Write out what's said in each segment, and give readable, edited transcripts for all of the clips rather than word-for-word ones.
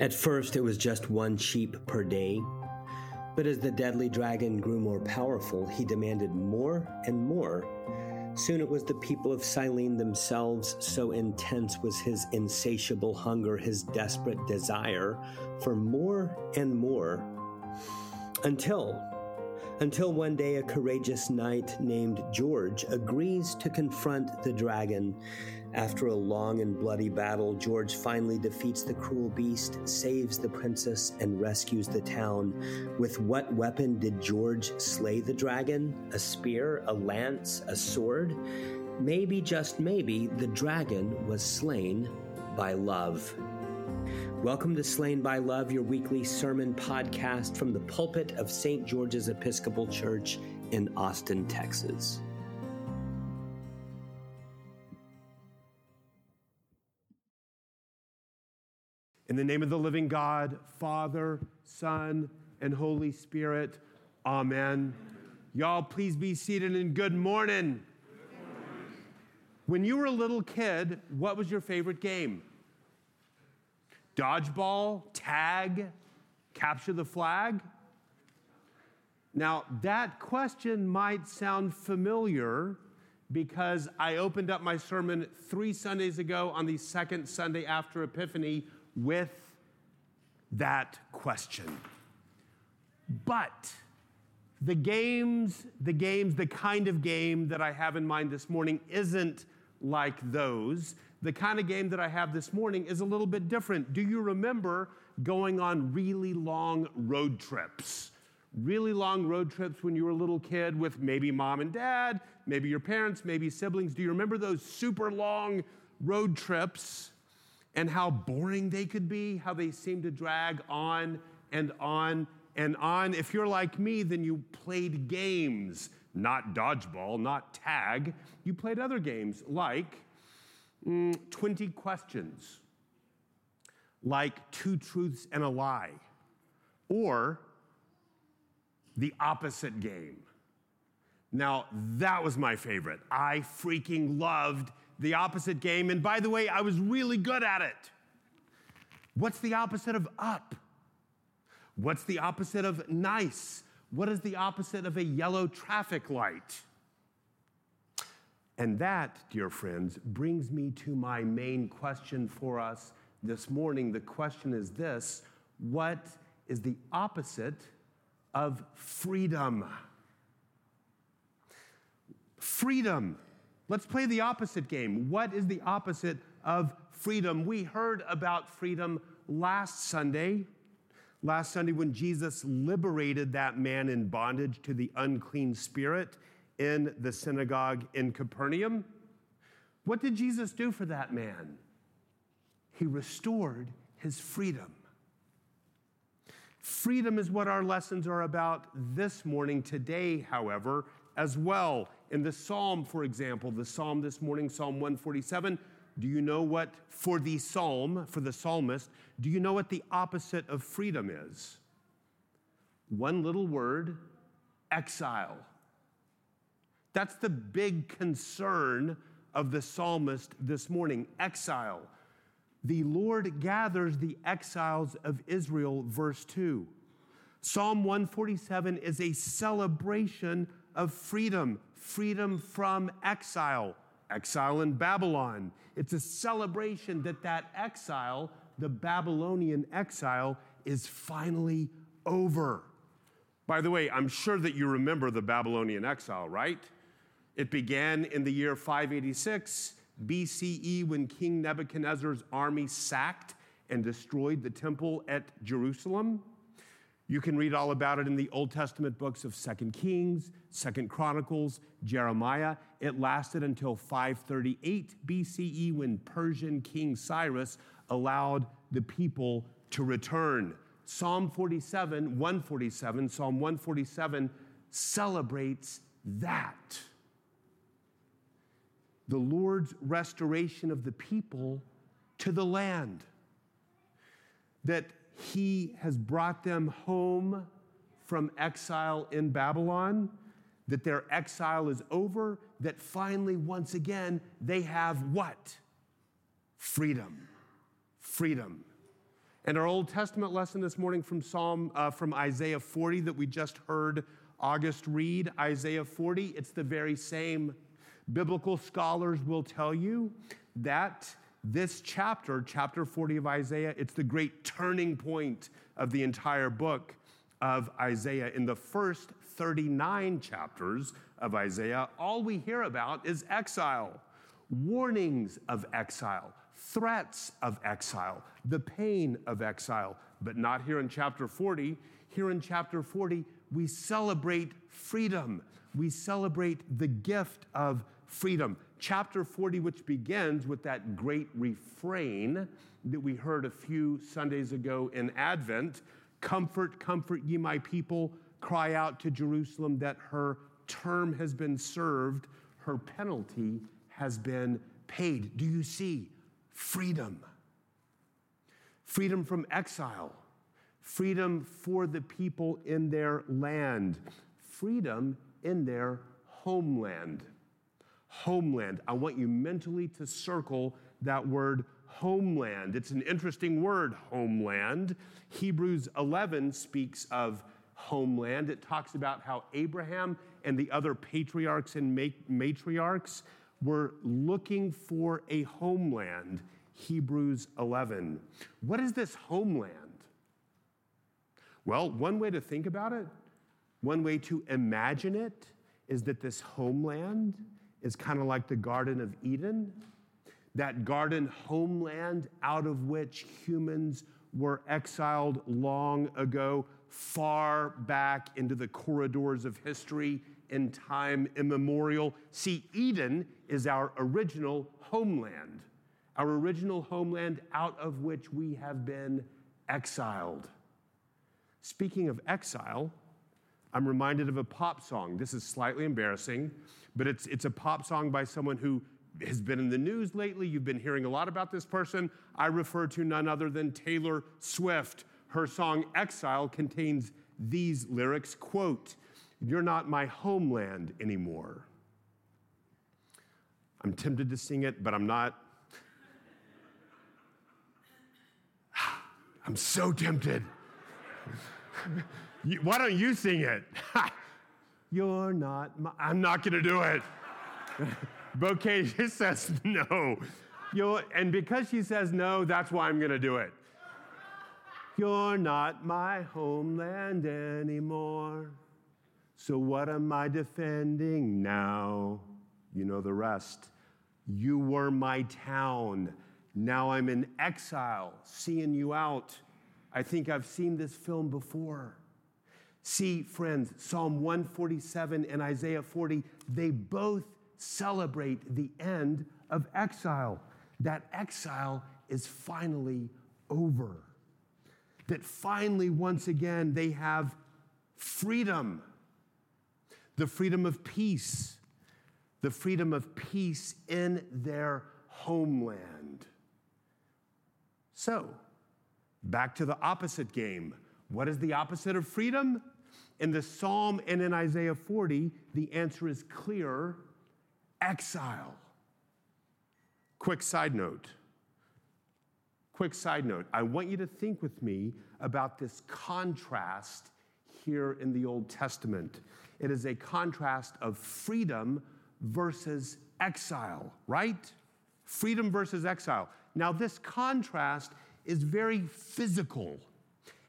At first, it was just one sheep per day. But as the deadly dragon grew more powerful, he demanded more and more. Soon it was the people of Cyrene themselves, so intense was his insatiable hunger, his desperate desire for more and more. Until one day a courageous knight named George agrees to confront the dragon. After a long and bloody battle, George finally defeats the cruel beast, saves the princess, and rescues the town. With what weapon did George slay the dragon? A spear? A lance? A sword? Maybe, just maybe, the dragon was slain by love. Welcome to Slain by Love, your weekly sermon podcast from the pulpit of St. George's Episcopal Church in Austin, Texas. In the name of the living God, Father, Son, and Holy Spirit, amen. Y'all, please be seated and good morning. When you were a little kid, what was your favorite game? Dodgeball, tag, capture the flag? Now, that question might sound familiar because I opened up my sermon 3 Sundays ago on the second Sunday after Epiphany with that question. But the kind of game that I have in mind this morning isn't like those. The kind of game that I have this morning is a little bit different. Do you remember going on really long road trips? Really long road trips when you were a little kid with maybe mom and dad, maybe your parents, maybe siblings. Do you remember those super long road trips? And how boring they could be, how they seem to drag on and on and on. If you're like me, then you played games, not dodgeball, not tag. You played other games like 20 questions, like 2 truths and a lie, or the opposite game. Now, that was my favorite. I freaking loved the opposite game, and by the way, I was really good at it. What's the opposite of up? What's the opposite of nice? What is the opposite of a yellow traffic light? And that, dear friends, brings me to my main question for us this morning. The question is this: what is the opposite of freedom? Freedom. Let's play the opposite game. What is the opposite of freedom? We heard about freedom last Sunday. Last Sunday when Jesus liberated that man in bondage to the unclean spirit in the synagogue in Capernaum. What did Jesus do for that man? He restored his freedom. Freedom is what our lessons are about this morning, today, however, as well. In the psalm, for example, the psalm this morning, Psalm 147, do you know what, for the psalmist, do you know what the opposite of freedom is? One little word, exile. That's the big concern of the psalmist this morning, exile. The Lord gathers the exiles of Israel, verse 2. Psalm 147 is a celebration of freedom, freedom from exile, exile in Babylon. It's a celebration that exile, the Babylonian exile, is finally over. By the way, I'm sure that you remember the Babylonian exile, right? It began in the year 586 BCE when King Nebuchadnezzar's army sacked and destroyed the temple at Jerusalem. You can read all about it in the Old Testament books of 2 Kings, 2 Chronicles, Jeremiah. It lasted until 538 BCE when Persian King Cyrus allowed the people to return. Psalm 147 celebrates that. The Lord's restoration of the people to the land. That He has brought them home from exile in Babylon, that their exile is over, that finally, once again, they have what? Freedom. Freedom. And our Old Testament lesson this morning from Isaiah 40 that we just heard August read, Isaiah 40, it's the very same. Biblical scholars will tell you that this chapter, chapter 40 of Isaiah, it's the great turning point of the entire book of Isaiah. In the first 39 chapters of Isaiah, all we hear about is exile, warnings of exile, threats of exile, the pain of exile, but not here in chapter 40. Here in chapter 40, we celebrate freedom. We celebrate the gift of freedom. Chapter 40, which begins with that great refrain that we heard a few Sundays ago in Advent, "Comfort, comfort ye my people, cry out to Jerusalem that her term has been served, her penalty has been paid." Do you see? Freedom. Freedom from exile. Freedom for the people in their land. Freedom in their homeland. Homeland. I want you mentally to circle that word homeland. It's an interesting word, homeland. Hebrews 11 speaks of homeland. It talks about how Abraham and the other patriarchs and matriarchs were looking for a homeland. Hebrews 11. What is this homeland? Well, one way to think about it, one way to imagine it, is that this homeland is kind of like the Garden of Eden, that garden homeland out of which humans were exiled long ago, far back into the corridors of history in time immemorial. See, Eden is our original homeland out of which we have been exiled. Speaking of exile, I'm reminded of a pop song. This is slightly embarrassing, but it's a pop song by someone who has been in the news lately. You've been hearing a lot about this person. I refer to none other than Taylor Swift. Her song Exile contains these lyrics, quote, "You're not my homeland anymore." I'm tempted to sing it, but I'm not. I'm so tempted. Why don't you sing it? You're not my... I'm not going to do it. Bouquet just says no. And because she says no, that's why I'm going to do it. You're not my homeland anymore. So what am I defending now? You know the rest. You were my town. Now I'm in exile, seeing you out. I think I've seen this film before. See, friends, Psalm 147 and Isaiah 40, they both celebrate the end of exile. That exile is finally over. That finally, once again, they have freedom. The freedom of peace. The freedom of peace in their homeland. So, back to the opposite game. What is the opposite of freedom? In the Psalm and in Isaiah 40, the answer is clear: exile. Quick side note. I want you to think with me about this contrast here in the Old Testament. It is a contrast of freedom versus exile, right? Freedom versus exile. Now, this contrast is very physical,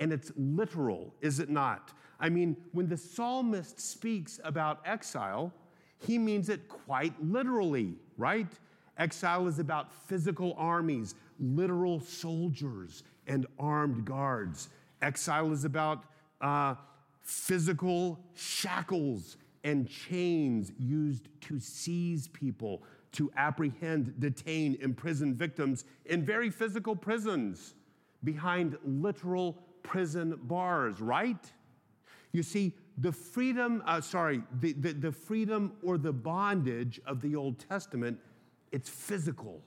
and it's literal, is it not? I mean, when the psalmist speaks about exile, he means it quite literally, right? Exile is about physical armies, literal soldiers, and armed guards. Exile is about physical shackles and chains used to seize people, to apprehend, detain, imprison victims in very physical prisons behind literal prison bars, right? You see, the freedom or the bondage of the Old Testament, it's physical,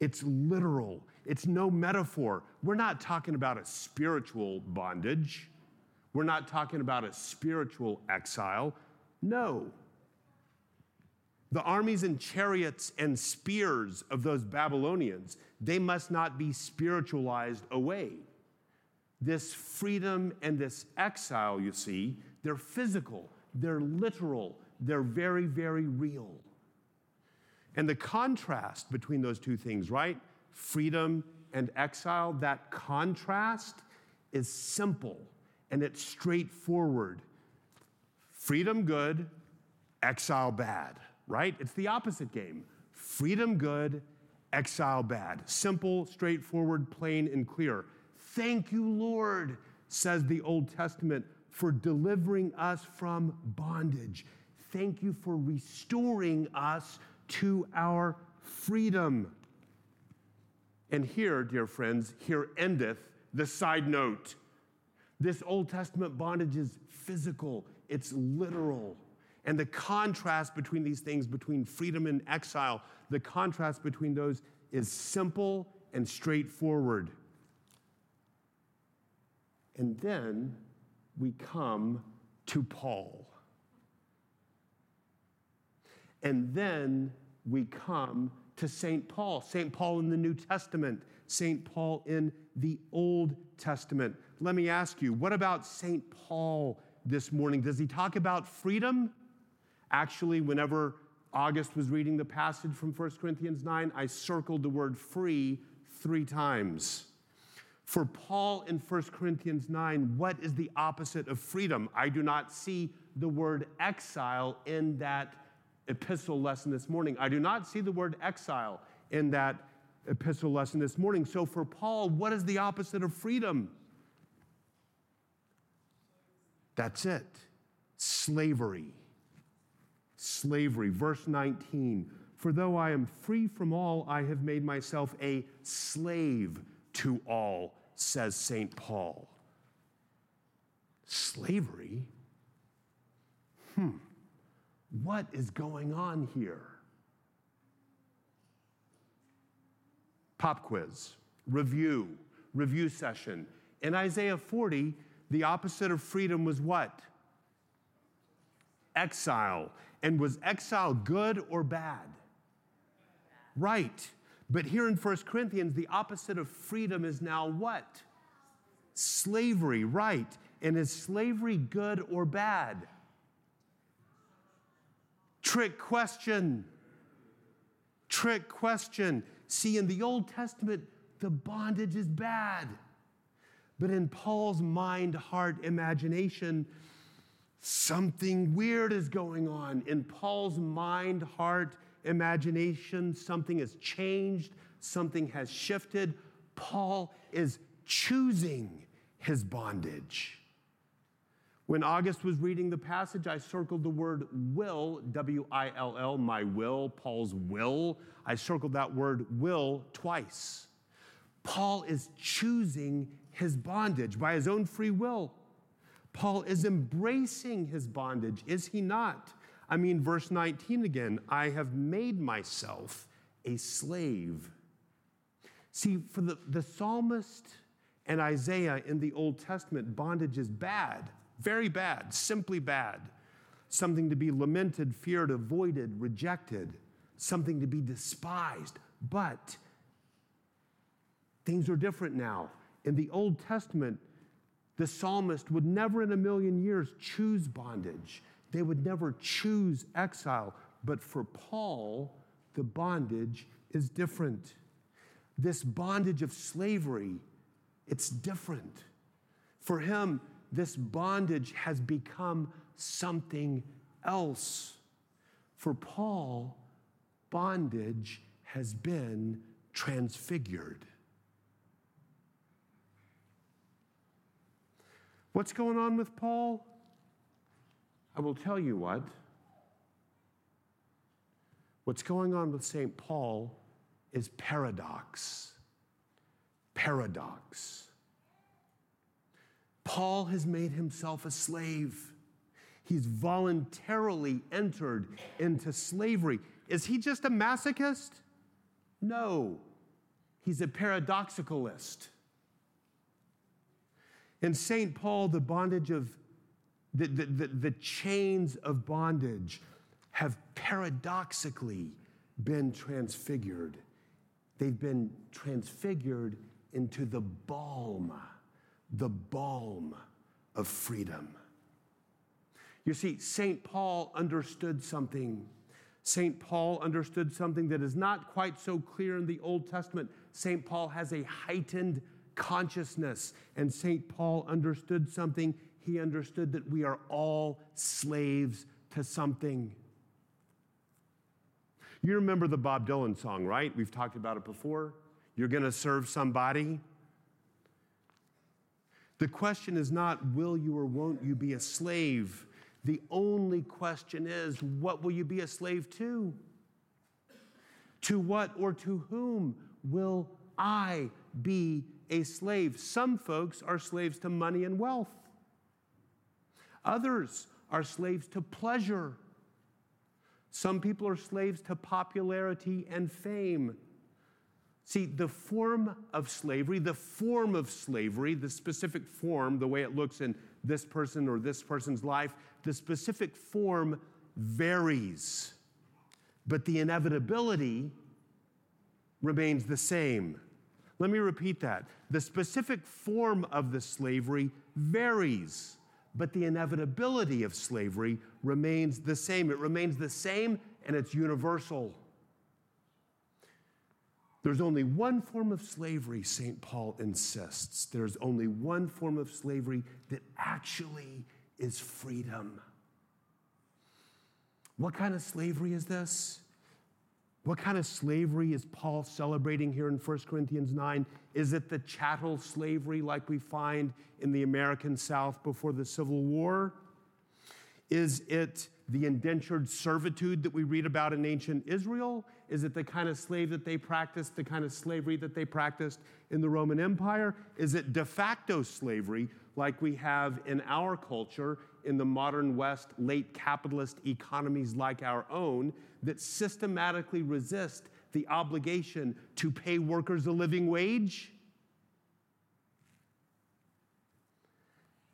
it's literal, it's no metaphor. We're not talking about a spiritual bondage. We're not talking about a spiritual exile. No. The armies and chariots and spears of those Babylonians, they must not be spiritualized away. This freedom and this exile, you see, they're physical, they're literal, they're very, very real. And the contrast between those two things, right? Freedom and exile, that contrast is simple and it's straightforward. Freedom good, exile bad, right? It's the opposite game. Freedom good, exile bad. Simple, straightforward, plain, and clear. Thank you, Lord, says the Old Testament, for delivering us from bondage. Thank you for restoring us to our freedom. And here, dear friends, here endeth the side note. This Old Testament bondage is physical, it's literal. And the contrast between these things, between freedom and exile, the contrast between those is simple and straightforward. And then we come to Paul. And then we come to St. Paul. St. Paul in the New Testament. St. Paul in the Old Testament. Let me ask you, what about St. Paul this morning? Does he talk about freedom? Actually, whenever August was reading the passage from 1 Corinthians 9, I circled the word free 3 times. For Paul in 1 Corinthians 9, what is the opposite of freedom? I do not see the word exile in that epistle lesson this morning. I do not see the word exile in that epistle lesson this morning. So for Paul, what is the opposite of freedom? That's it. Slavery. Slavery. Verse 19, for though I am free from all, I have made myself a slave to all, says St. Paul. Slavery? What is going on here? Pop quiz. Review session. In Isaiah 40, the opposite of freedom was what? Exile. And was exile good or bad? Right. But here in 1 Corinthians, the opposite of freedom is now what? Slavery, right. And is slavery good or bad? Trick question. See, in the Old Testament, the bondage is bad. But in Paul's mind, heart, imagination, something weird is going on. In Paul's mind, heart, imagination, something has changed, something has shifted. Paul is choosing his bondage. When August was reading the passage, I circled the word will, W-I-L-L, my will, Paul's will. I circled that word will twice. Paul is choosing his bondage by his own free will. Paul is embracing his bondage, is he not? I mean, verse 19 again, I have made myself a slave. See, for the psalmist and Isaiah in the Old Testament, bondage is bad, very bad, simply bad. Something to be lamented, feared, avoided, rejected. Something to be despised. But things are different now. In the Old Testament, the psalmist would never in a million years choose bondage. They would never choose exile. But for Paul, the bondage is different. This bondage of slavery, it's different. For him, this bondage has become something else. For Paul, bondage has been transfigured. What's going on with Paul? I will tell you what. What's going on with St. Paul is paradox. Paradox. Paul has made himself a slave. He's voluntarily entered into slavery. Is he just a masochist? No. He's a paradoxicalist. In St. Paul, the chains of bondage have paradoxically been transfigured. They've been transfigured into the balm of freedom. You see, St. Paul understood something. St. Paul understood something that is not quite so clear in the Old Testament. St. Paul has a heightened consciousness, and St. Paul understood something. He understood that we are all slaves to something. You remember the Bob Dylan song, right? We've talked about it before. You're going to serve somebody. The question is not, will you or won't you be a slave? The only question is, what will you be a slave to? To what or to whom will I be a slave? Some folks are slaves to money and wealth. Others are slaves to pleasure. Some people are slaves to popularity and fame. See, the form of slavery, the specific form, the way it looks in this person or this person's life, the specific form varies, but the inevitability remains the same. Let me repeat that. The specific form of the slavery varies, but the inevitability of slavery remains the same. It remains the same, and it's universal. There's only one form of slavery, St. Paul insists. There's only one form of slavery that actually is freedom. What kind of slavery is this? What kind of slavery is Paul celebrating here in 1 Corinthians 9? Is it the chattel slavery like we find in the American South before the Civil War? Is it the indentured servitude that we read about in ancient Israel? Is it the kind of slave that they practiced, the kind of slavery that they practiced in the Roman Empire? Is it de facto slavery like we have in our culture in the modern West, late capitalist economies like our own, that systematically resist the obligation to pay workers a living wage?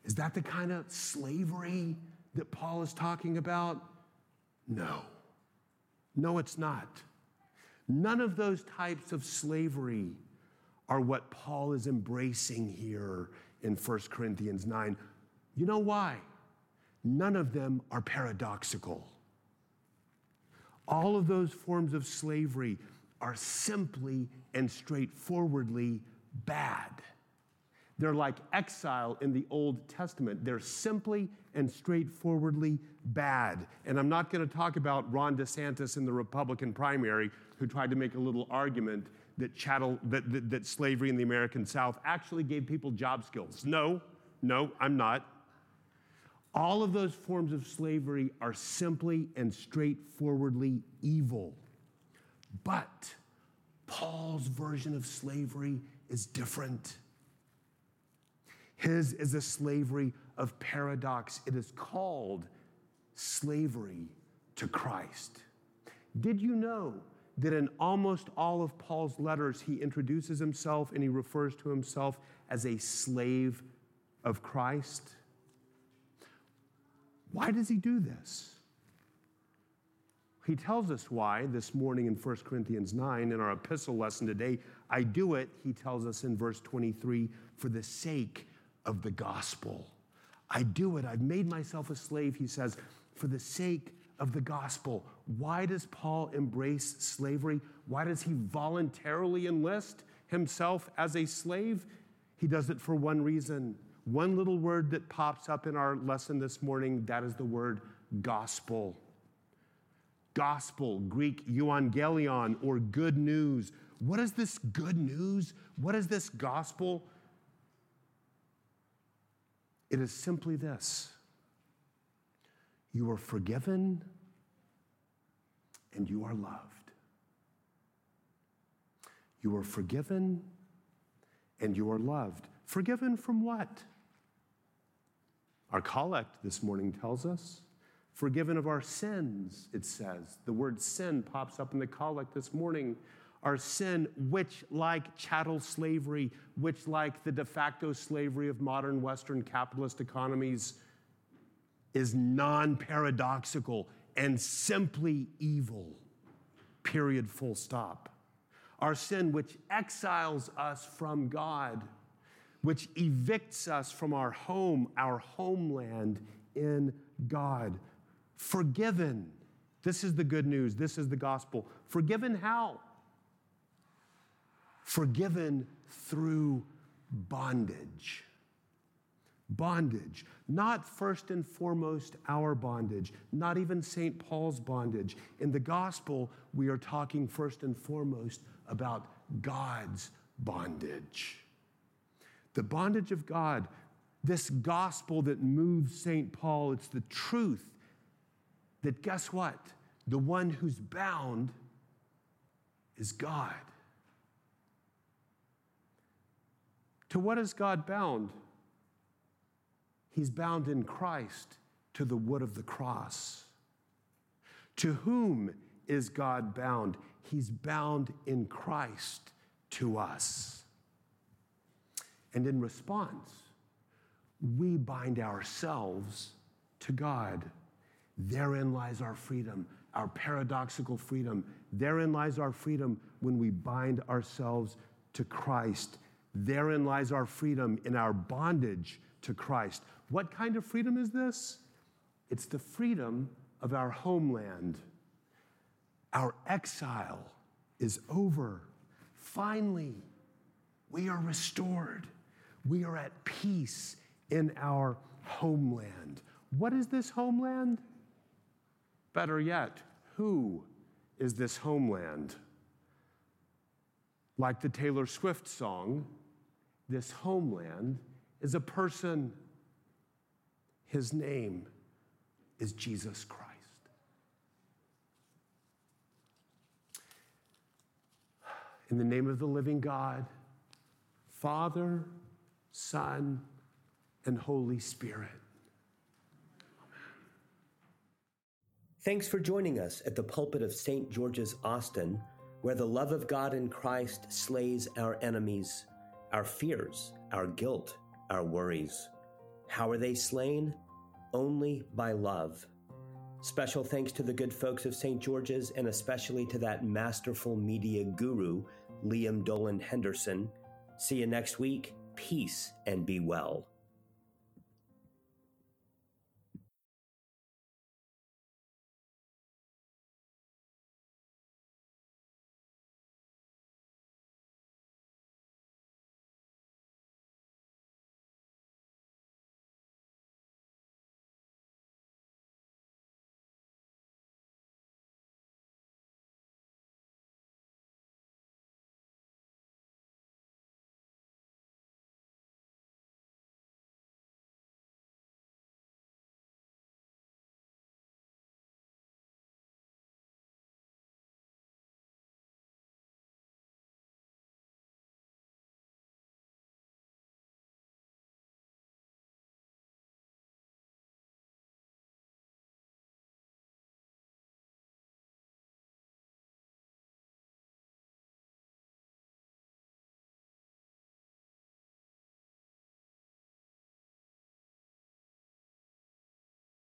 Is that the kind of slavery that Paul is talking about? No. No, it's not. None of those types of slavery are what Paul is embracing here in 1 Corinthians 9. You know why? None of them are paradoxical. All of those forms of slavery are simply and straightforwardly bad. They're like exile in the Old Testament. They're simply and straightforwardly bad. And I'm not going to talk about Ron DeSantis in the Republican primary, who tried to make a little argument that that slavery in the American South actually gave people job skills. No, I'm not. All of those forms of slavery are simply and straightforwardly evil. But Paul's version of slavery is different. His is a slavery of paradox. It is called slavery to Christ. Did you know that in almost all of Paul's letters, he introduces himself and he refers to himself as a slave of Christ? Why does he do this? He tells us why this morning in 1 Corinthians 9 in our epistle lesson today. I do it, he tells us in verse 23, for the sake of the gospel. I do it. I've made myself a slave, he says, for the sake of the gospel. Why does Paul embrace slavery? Why does he voluntarily enlist himself as a slave? He does it for one reason. One little word that pops up in our lesson this morning, that is the word gospel. Gospel, Greek euangelion, or good news. What is this good news? What is this gospel? It is simply this. You are forgiven and you are loved. You are forgiven and you are loved. Forgiven from what? Our collect this morning tells us. Forgiven of our sins, it says. The word sin pops up in the collect this morning. Our sin, which like chattel slavery, which like the de facto slavery of modern Western capitalist economies, is non-paradoxical. and simply evil, period, full stop. Our sin, which exiles us from God, which evicts us from our home, our homeland in God. Forgiven. This is the good news. This is the gospel. Forgiven how? Forgiven through bondage. Bondage. Not first and foremost our bondage. Not even St. Paul's bondage. In the gospel, we are talking first and foremost about God's bondage. The bondage of God, this gospel that moves St. Paul, it's the truth that, guess what? The one who's bound is God. To what is God bound? He's bound in Christ to the wood of the cross. To whom is God bound? He's bound in Christ to us. And in response, we bind ourselves to God. Therein lies our freedom, our paradoxical freedom. Therein lies our freedom when we bind ourselves to Christ. Therein lies our freedom in our bondage to Christ. What kind of freedom is this? It's the freedom of our homeland. Our exile is over. Finally, we are restored. We are at peace in our homeland. What is this homeland? Better yet, who is this homeland? Like the Taylor Swift song, this homeland is a person. His name is Jesus Christ. In the name of the living God, Father, Son, and Holy Spirit. Thanks for joining us at the pulpit of St. George's Austin, where the love of God in Christ slays our enemies, our fears, our guilt, our worries. How are they slain? Only by love. Special thanks to the good folks of St. George's and especially to that masterful media guru, Liam Dolan Henderson. See you next week. Peace and be well.